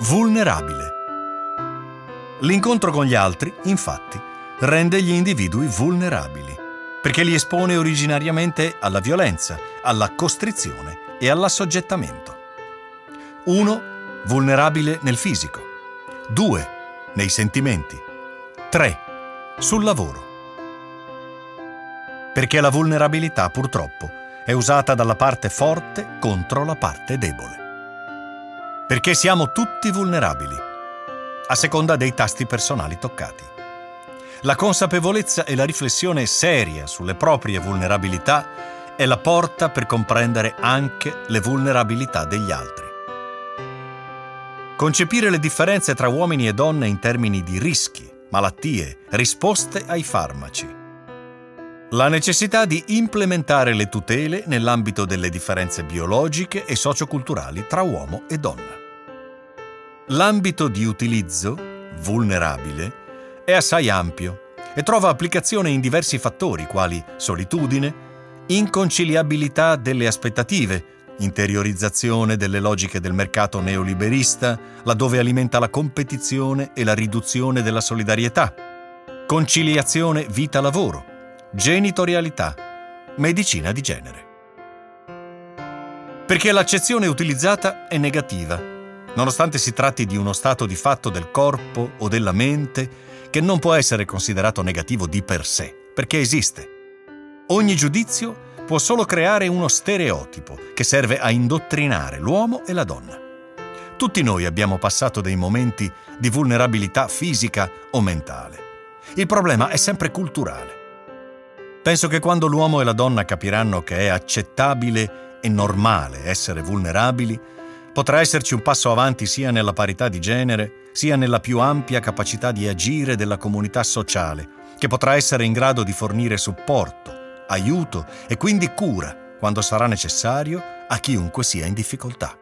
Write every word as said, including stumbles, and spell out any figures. vulnerabile. L'incontro con gli altri, infatti, rende gli individui vulnerabili, perché li espone originariamente alla violenza, alla costrizione e all'assoggettamento. uno. Vulnerabile nel fisico. due. Nei sentimenti. tre. Sul lavoro. Perché la vulnerabilità, purtroppo, è usata dalla parte forte contro la parte debole. Perché siamo tutti vulnerabili, a seconda dei tasti personali toccati. La consapevolezza e la riflessione seria sulle proprie vulnerabilità è la porta per comprendere anche le vulnerabilità degli altri. Concepire le differenze tra uomini e donne in termini di rischi, malattie, risposte ai farmaci. La necessità di implementare le tutele nell'ambito delle differenze biologiche e socioculturali tra uomo e donna. L'ambito di utilizzo, vulnerabile, è assai ampio e trova applicazione in diversi fattori quali solitudine, inconciliabilità delle aspettative, interiorizzazione delle logiche del mercato neoliberista, laddove alimenta la competizione e la riduzione della solidarietà, conciliazione vita-lavoro, genitorialità, medicina di genere. Perché l'accezione utilizzata è negativa, nonostante si tratti di uno stato di fatto del corpo o della mente che non può essere considerato negativo di per sé, perché esiste. Ogni giudizio può solo creare uno stereotipo che serve a indottrinare l'uomo e la donna. Tutti noi abbiamo passato dei momenti di vulnerabilità fisica o mentale. Il problema è sempre culturale. Penso che quando l'uomo e la donna capiranno che è accettabile e normale essere vulnerabili, potrà esserci un passo avanti sia nella parità di genere, sia nella più ampia capacità di agire della comunità sociale, che potrà essere in grado di fornire supporto, aiuto e quindi cura, quando sarà necessario, a chiunque sia in difficoltà.